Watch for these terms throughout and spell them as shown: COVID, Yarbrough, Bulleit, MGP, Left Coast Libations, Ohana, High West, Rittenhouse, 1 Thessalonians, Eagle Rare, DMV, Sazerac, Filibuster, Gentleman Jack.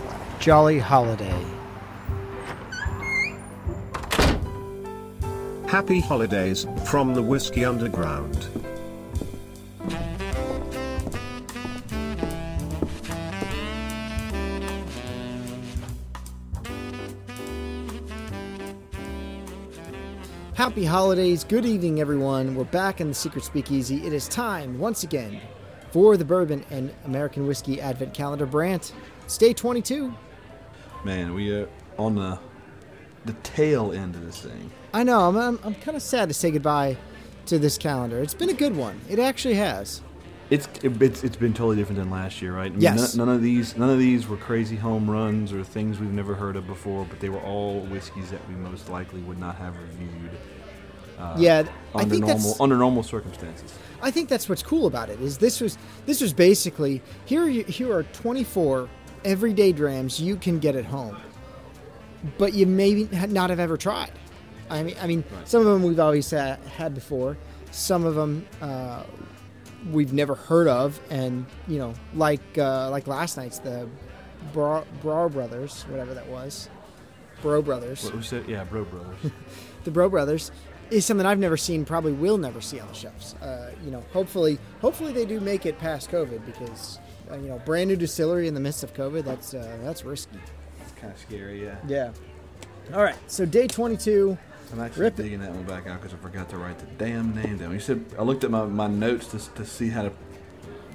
Caswell. Jolly holiday. Happy holidays from the Whiskey Underground. Happy holidays. Good evening, everyone. We're back in the Secret Speakeasy. It is time, once again, for the Bourbon and American Whiskey Advent Calendar. Brant, it's day 22. Man, we are on the tail end of this thing. I know. I'm kind of sad to say goodbye to this calendar. It's been a good one. It actually has. It's been totally different than last year, right? I mean, yes. None of these were crazy home runs or things we've never heard of before, but they were all whiskeys that we most likely would not have reviewed. Under normal circumstances. I think that's what's cool about it is this was basically here are 24 everyday drams you can get at home, but you maybe not have ever tried. I mean, right. Some of them we've obviously had before. Some of them we've never heard of, and you know, like last night's the Bro Brothers. The Bro Brothers. Is something I've never seen, probably will never see on the shelves. Hopefully they do make it past COVID because, brand new distillery in the midst of COVID, that's risky. That's kind of scary, yeah. Yeah. All right, so day 22. I'm actually digging that one back out because I forgot to write the damn name down. You said I looked at my notes to see how to...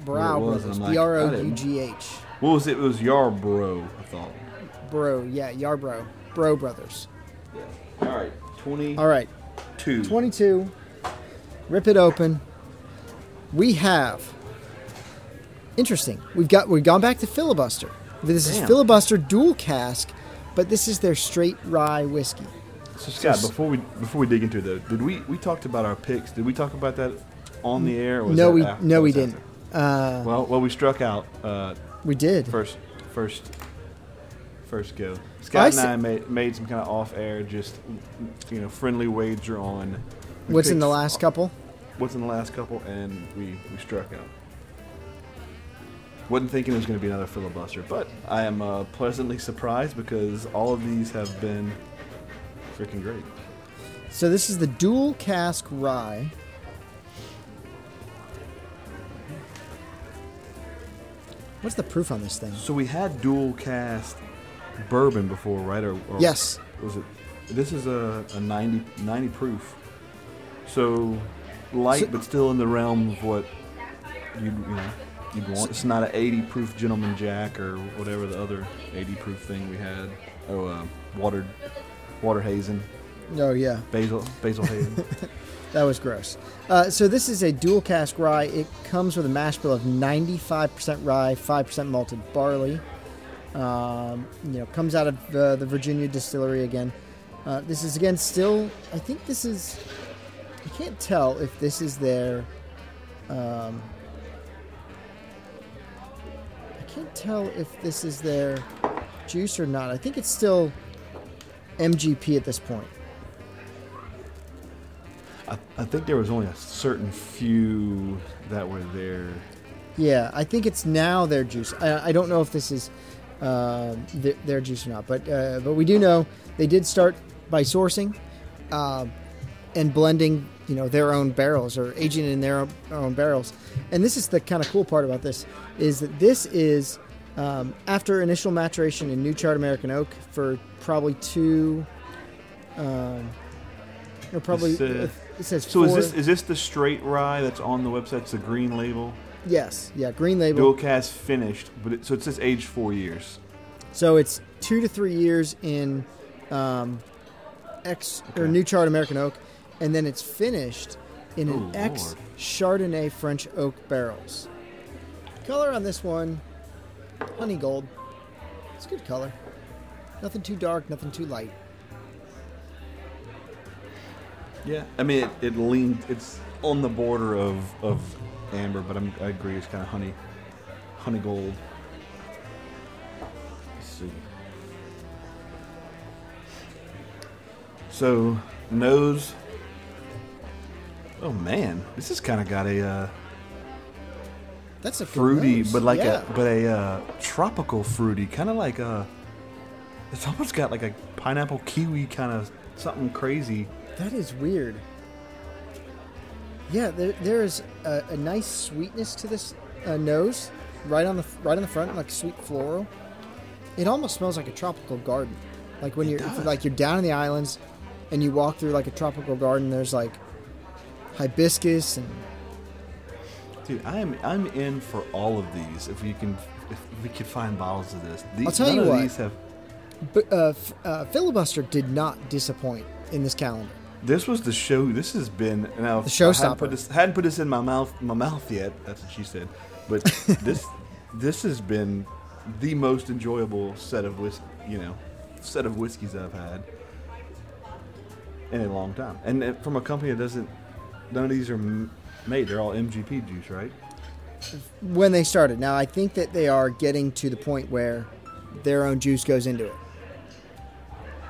Brow Brothers, B-R-O-U-G-H. What was it? It was Yarbrough, I thought. Bro, yeah, Yarbrough. Bro Brothers. Yeah. All right, 20... All right. 22. Rip it open. We have. Interesting. We've gone back to Filibuster. This is Filibuster Dual Cask, but this is their straight rye whiskey. So Scott, before we dig into it though, did we talked about our picks? Did we talk about that on the air? Or was no, that we after? No, we didn't. Well, we struck out. We did first go. Scott and I made some kind of off-air, just friendly wager on what's in the last couple, and we struck out. Wasn't thinking it was going to be another filibuster, but I am pleasantly surprised because all of these have been freaking great. So this is the dual cask rye. What's the proof on this thing? So we had dual cask bourbon before, right? Or yes. Was it? This is a 90 proof, so light, but still in the realm of what you'd want. It's not an 80 proof Gentleman Jack or whatever the other 80 proof thing we had. Oh, water hazen. Oh yeah, basil hazen. That was gross. So this is a dual cask rye. It comes with a mash bill of 95% rye, 5% malted barley. Comes out of the Virginia distillery again. This is again still. I think this is. I can't tell if this is their. I can't tell if this is their juice or not. I think it's still MGP at this point. I think there was only a certain few that were there. Yeah, I think it's now their juice. I don't know if this is. Their juice or not, but we do know they did start by sourcing and blending, their own barrels or aging in their own barrels. And this is the kind of cool part about this is that this is after initial maturation in new charred American oak for probably it says. So is this the straight rye that's on the website? It's the green label. Yes, yeah, green label. Dual cask finished, but it says aged 4 years. So it's 2 to 3 years in new charred American oak, and then it's finished in an ex Chardonnay French oak barrels. Color on this one, honey gold. It's a good color. Nothing too dark, nothing too light. Yeah, I mean it leaned. It's on the border of amber, but I agree it's kind of honey gold. Let's see. So nose. Oh man, this has kind of got a That's a fruity, but like a tropical fruity, kind of like a. It's almost got like a pineapple kiwi kind of something crazy. That is weird. Yeah, there is a nice sweetness to this nose, right on the front, like sweet floral. It almost smells like a tropical garden, like when you're down in the islands, and you walk through like a tropical garden. There's like hibiscus and. Dude, I'm in for all of these. If we could find bottles of this, these, I'll tell you what. These have. But Filibuster did not disappoint in this calendar. This was the show. This has been now the showstopper. I hadn't put this in my mouth yet. That's what she said. But this has been the most enjoyable set of whiskeys I've had in a long time, and from a company that doesn't. None of these are made. They're all MGP juice, right? When they started. Now I think that they are getting to the point where their own juice goes into it.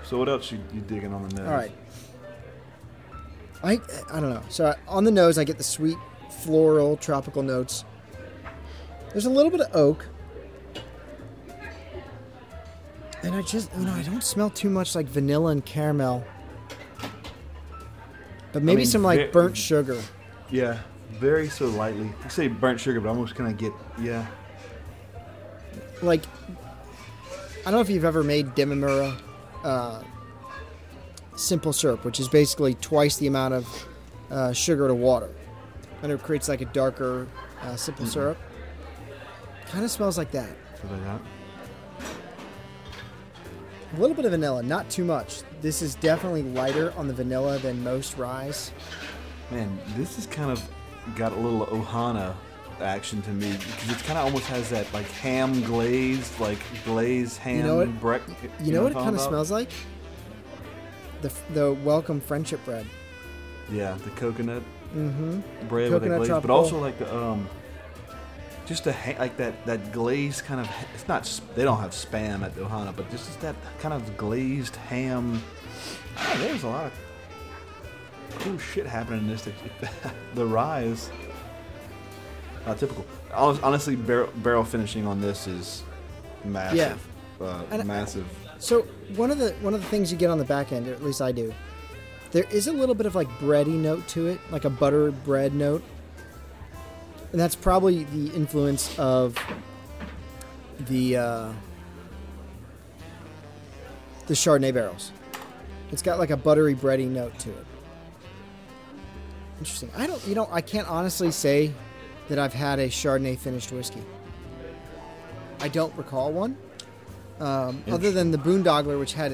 So what else you digging on the nose? All right. I don't know. So on the nose, I get the sweet, floral, tropical notes. There's a little bit of oak. And I just, I don't smell too much like vanilla and caramel. But maybe some like burnt sugar. Yeah, very so lightly. I say burnt sugar, but I almost kind of get, yeah. Like, I don't know if you've ever made Demimura simple syrup, which is basically twice the amount of sugar to water. And it creates like a darker simple syrup. Kind of smells like that. A little bit of vanilla, not too much. This is definitely lighter on the vanilla than most rye. Man, this has kind of got a little Ohana action to me because it kind of almost has that like ham glazed, ham. You know what it kind of smells like? The welcome friendship bread. Yeah, the coconut bread with a glaze, but also like the just that glazed kind of. It's not they don't have Spam at Ohana, but this is that kind of glazed ham. Oh, there's a lot of. Cool shit happening in this. The rye is not typical. Honestly, barrel finishing on this is massive. Yeah. Massive. So one of the things you get on the back end, or at least I do, there is a little bit of like bready note to it, like a butter bread note, and that's probably the influence of the Chardonnay barrels. It's got like a buttery bready note to it. Interesting. I can't honestly say that I've had a Chardonnay finished whiskey. I don't recall one, other than the Boondoggler, which had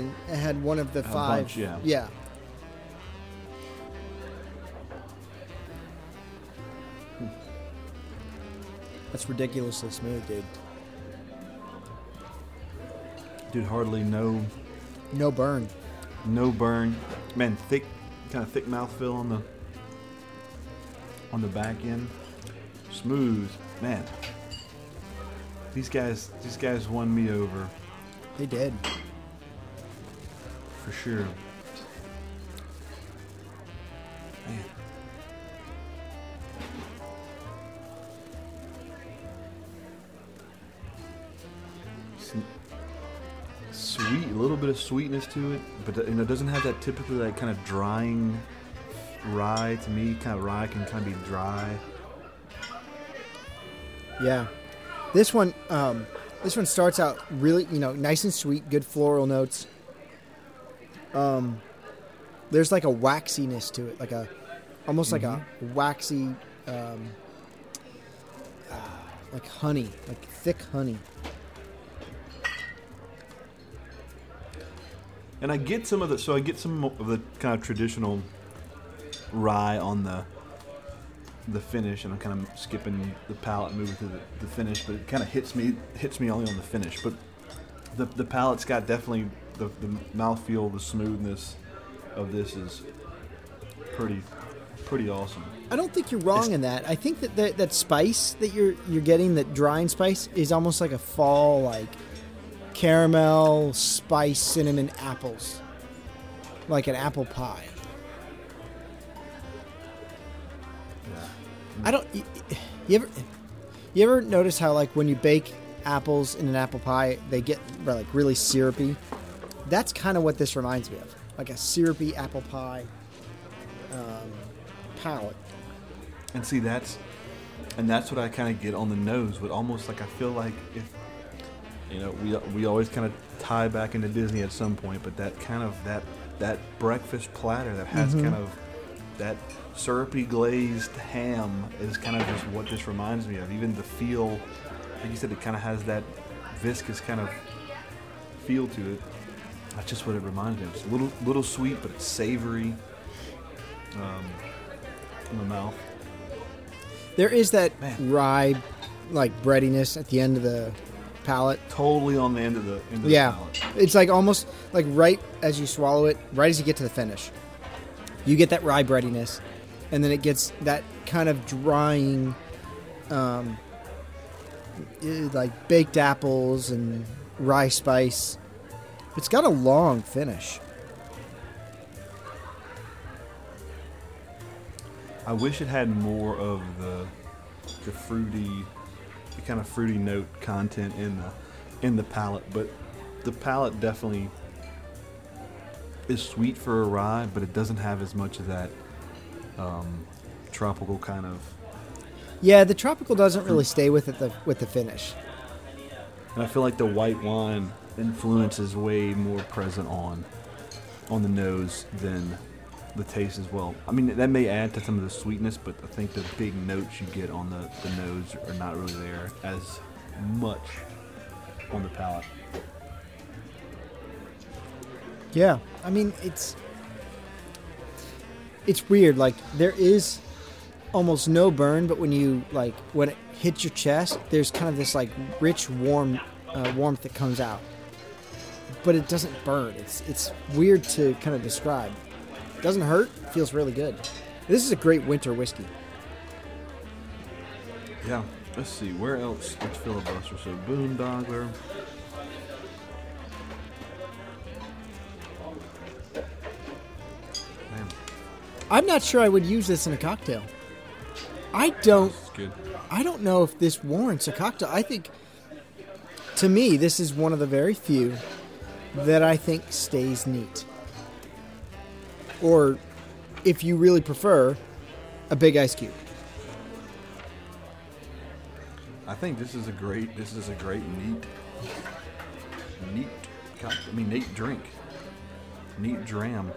one of the five. Bunch, yeah. Yeah. That's ridiculously smooth, dude. Dude, hardly no burn. No burn, man. Thick, kind of thick mouthfeel on the. On the back end, smooth, man. These guys won me over. They did, for sure. Man. Sweet, a little bit of sweetness to it, but it doesn't have that typically like kind of drying. Rye to me, kind of rye can kind of be dry. Yeah, this one starts out really, nice and sweet, good floral notes. There's like a waxiness to it, like a, almost like a waxy, like honey, like thick honey. And I get some of the, kind of traditional. Rye on the finish, and I'm kind of skipping the palate, moving to the finish, but it kind of hits me only on the finish. But the palate's got definitely the mouthfeel, the smoothness of this is pretty awesome. I don't think you're wrong in that. I think that that spice that you're getting, that drying spice, is almost like a fall, like caramel, spice, cinnamon, apples, like an apple pie. I don't. You ever? You ever notice how, like, when you bake apples in an apple pie, they get, like, really syrupy? That's kind of what this reminds me of, like a syrupy apple pie palate. And see, that's what I kind of get on the nose, but almost like I feel like if, you know, we always kind of tie back into Disney at some point, but that kind of that breakfast platter that has kind of that syrupy glazed ham is kind of just what this reminds me of. Even the feel, like you said, it kind of has that viscous kind of feel to it. That's just what it reminds me of. It's a little sweet, but it's savory in the mouth. There is that rye, like, breadiness at the end of the palate. Totally on the end of the palate. Yeah, it's like almost like right as you swallow it, right as you get to the finish, you get that rye breadiness, and then it gets that kind of drying, like baked apples and rye spice. It's got a long finish. I wish it had more of the fruity, the kind of fruity note content in the palate, but the palate definitely is sweet for a rye, but it doesn't have as much of that tropical kind of. Yeah, the tropical doesn't really stay with the finish. And I feel like the white wine influence is way more present on the nose than the taste as well. I mean, that may add to some of the sweetness, but I think the big notes you get on the nose are not really there as much on the palate. Yeah, I mean, it's weird. Like, there is almost no burn, but when you, like, when it hits your chest, there's kind of this, like, rich warmth that comes out, but it doesn't burn. It's weird to kind of describe. Doesn't hurt, feels really good. This is a great winter whiskey. Yeah, let's see, where else is Filibuster? So Boondogger. Man. I'm not sure I would use this in a cocktail. I don't know if this warrants a cocktail. I think, to me, this is one of the very few that I think stays neat. Or, if you really prefer, a big ice cube. I think this is a great neat drink, neat dram.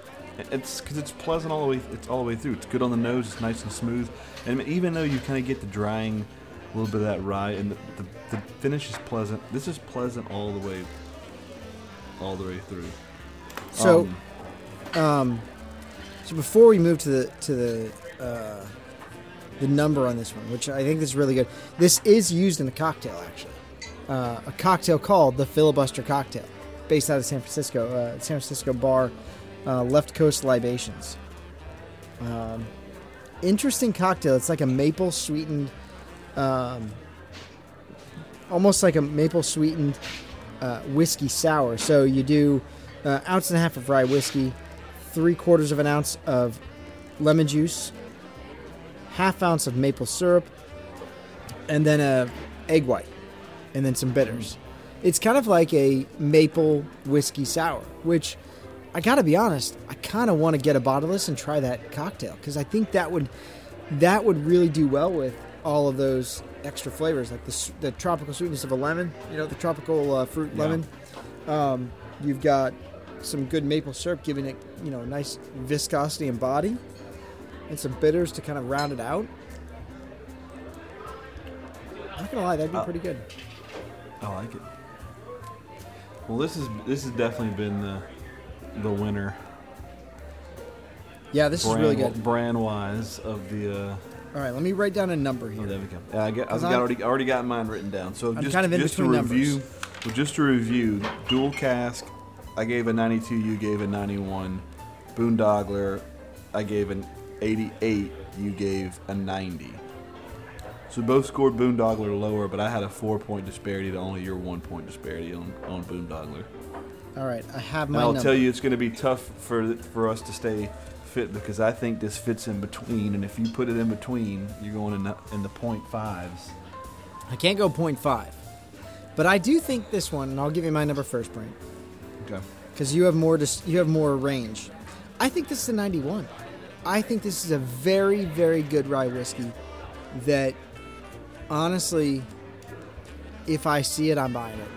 It's because it's pleasant all the way through. It's good on the nose. It's nice and smooth. And even though you kind of get the drying, a little bit of that rye, and the finish is pleasant. This is pleasant all the way through. So, So before we move to the number on this one, which I think is really good, this is used in a cocktail, actually. A cocktail called the Filibuster Cocktail, based out of San Francisco bar, Left Coast Libations. Interesting cocktail. It's like a maple sweetened, almost like a maple sweetened whiskey sour. So you do an ounce and a half of rye whiskey, 3/4 of an ounce of lemon juice, half ounce of maple syrup, and then a egg white, and then some bitters. It's kind of like a maple whiskey sour, which, I gotta be honest, I kind of want to get a bottle of this and try that cocktail, because I think that would really do well with all of those extra flavors, like the tropical sweetness of a lemon, you know, the tropical fruit lemon. You've got some good maple syrup giving it, you know, nice viscosity and body, and some bitters to kind of round it out. I'm not gonna lie, that'd be pretty good. I like it. Well, this has definitely been the winner. Yeah, this is really good. Brand wise of the. All right, let me write down a number here. Oh, there we go. I've already got mine written down. So I'm just kind of in between numbers. Just to review, dual cask, I gave a 92, you gave a 91. Boondoggler, I gave an 88, you gave a 90. So both scored Boondoggler lower, but I had a 4-point disparity to only your 1-point disparity on Boondoggler. All right, I have my number. I'll tell you, it's going to be tough for us to stay fit, because I think this fits in between, and if you put it in between, you're going in the .5s. I can't go 0.5. But I do think this one, and I'll give you my number first, Brent. Okay. Because you have more range. I think this is a 91. I think this is a very, very good rye whiskey that, honestly, if I see it, I'm buying it.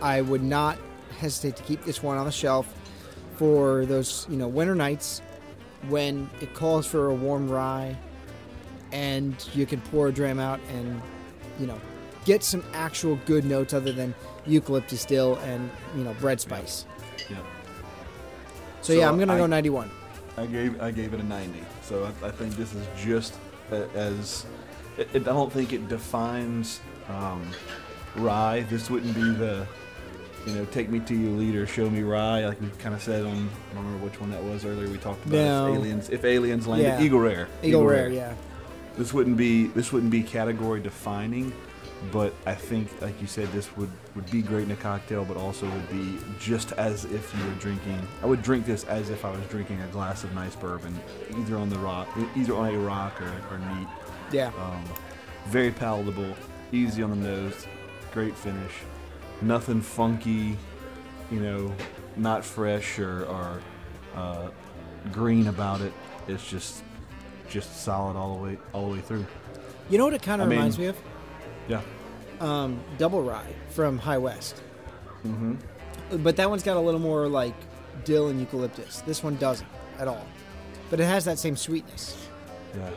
I would not hesitate to keep this one on the shelf for those, winter nights when it calls for a warm rye and you can pour a dram out and, get some actual good notes other than eucalyptus dill and, bread spice. Yeah. So I'm going to go 91. I gave it a 90. So I think this is just as... I don't think it defines rye. This wouldn't be the, take me to your leader, show me rye, like we kind of said on, I don't remember which one that was earlier, we talked about if aliens landed, yeah. Eagle Rare. Eagle Rare, yeah. This wouldn't be category defining, but I think, like you said, this would be great in a cocktail, but also would be just as if you were drinking. I would drink this as if I was drinking a glass of nice bourbon, either on a rock or neat. Yeah. Very palatable, easy on the nose, great finish. Nothing funky, not fresh or green about it. It's just solid all the way through. You know what it kind of reminds me of? Yeah. Double rye from High West. Mm-hmm. But that one's got a little more like dill and eucalyptus. This one doesn't at all. But it has that same sweetness. Yeah.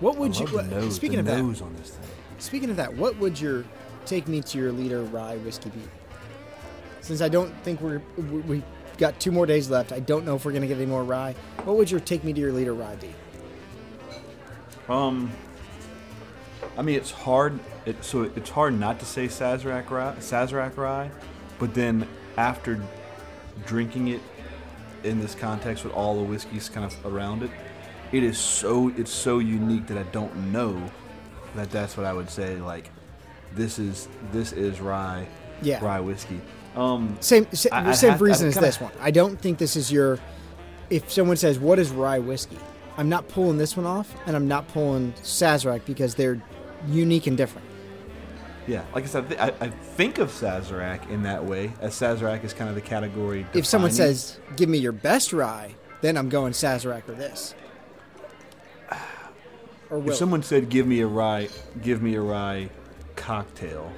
What would you? Speaking of that, what would your "Take Me to Your Leader" rye whiskey be? Since I don't think we've got 2 more days left, I don't know if we're going to get any more rye. What would your "Take Me to Your Leader" rye be? It's hard. It's hard not to say Sazerac rye, but then after drinking it in this context with all the whiskeys kind of around it. It's so unique that I don't know that that's what I would say. Like, this is rye, yeah. Rye whiskey. Same reason as this one. I don't think this is your. If someone says what is rye whiskey, I'm not pulling this one off, and I'm not pulling Sazerac because they're unique and different. Yeah, like I said, I think of Sazerac in that way. As Sazerac is kind of the category. If someone says, "Give me your best rye," then I'm going Sazerac or this. If someone said, give me a rye cocktail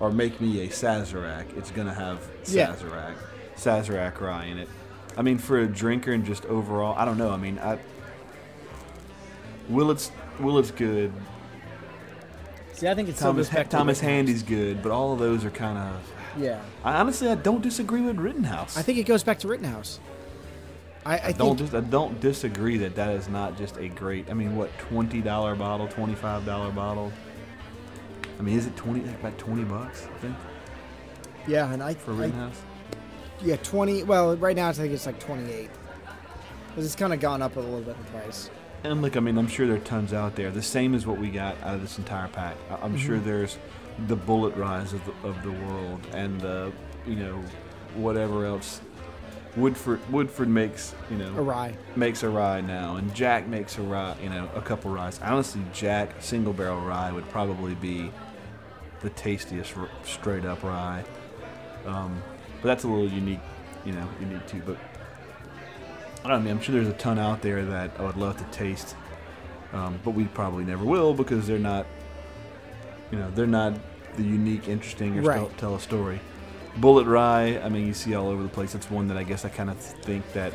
or make me a Sazerac, it's going to have Sazerac rye in it. For a drinker and just overall, I don't know. Willett's good. See, I think it's Thomas Handy's good, but all of those are kind of... Yeah. I honestly don't disagree with Rittenhouse. I think it goes back to Rittenhouse. I don't disagree that is not just a great. $20 bottle, $25 bottle. Is it 20? About $20, I think. Yeah, and for Rittenhouse. Yeah, 20. Well, right now I think it's like 28. Because it's kind of gone up a little bit in price. And look, I'm sure there are tons out there. The same as what we got out of this entire pack. I'm mm-hmm. sure there's the Bulleit Ryes of the world, and the whatever else. Woodford makes, a rye now, and Jack makes a rye, a couple ryes. Honestly, Jack single barrel rye would probably be the tastiest straight up rye. But that's a little unique too. But I don't know, I'm sure there's a ton out there that I would love to taste, but we probably never will because they're not the unique, interesting, or tell a story. Bulleit rye, you see all over the place. That's one that I guess I kind of think that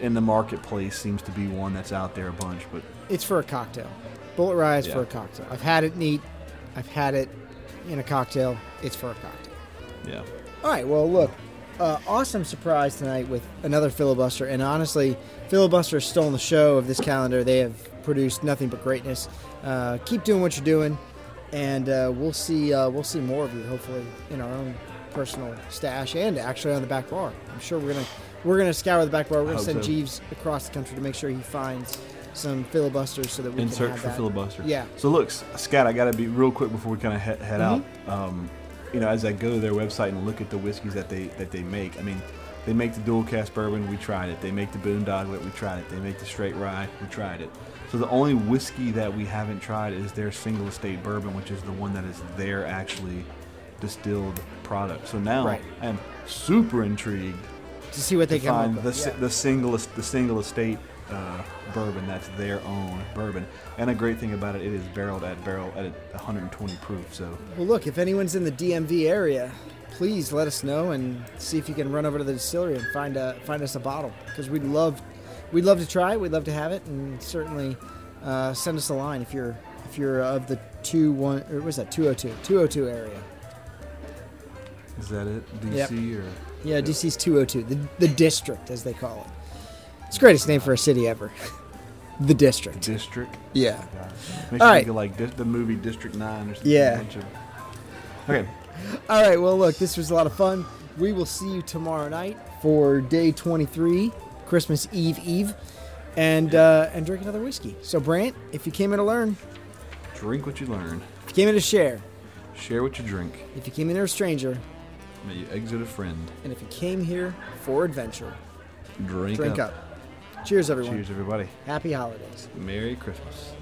in the marketplace seems to be one that's out there a bunch. But it's for a cocktail. Bulleit rye is for a cocktail. I've had it neat. I've had it in a cocktail. It's for a cocktail. Yeah. All right. Well, look, awesome surprise tonight with another filibuster. And honestly, Filibuster has stolen the show of this calendar. They have produced nothing but greatness. Keep doing what you're doing, and we'll see more of you hopefully in our own personal stash, and actually on the back bar. I'm sure we're gonna scour the back bar. We're gonna send Jeeves across the country to make sure he finds some filibusters so that we can have that. Filibuster. Yeah. So look, Scott, I gotta be real quick before we kind of head out. As I go to their website and look at the whiskeys that they make. They make the dual cask bourbon, we tried it. They make the boondoggle, we tried it. They make the straight rye, we tried it. So the only whiskey that we haven't tried is their single estate bourbon, which is the one that is their actually distilled product. So now I am super intrigued to see what they can find the single estate bourbon that's their own bourbon. And a great thing about it, it is barreled at 120 proof. So well, look, if anyone's in the DMV area, please let us know and see if you can run over to the distillery and find us a bottle, because we'd love to try it, we'd love to have it, and certainly send us a line if you're of the 202 area. Is that it? DC or yeah, DC's 202, the district as they call it. It's the greatest name for a city ever. The district. The district. Yeah. Makes you think of like the movie District 9 or something. Yeah. Okay. All right, well, look, this was a lot of fun. We will see you tomorrow night for day 23, Christmas Eve, and drink another whiskey. So, Brant, if you came in to learn, drink what you learn. If you came in to share, share what you drink. If you came in here a stranger, may you exit a friend. And if you came here for adventure, drink up. Cheers, everyone. Cheers, everybody. Happy holidays. Merry Christmas.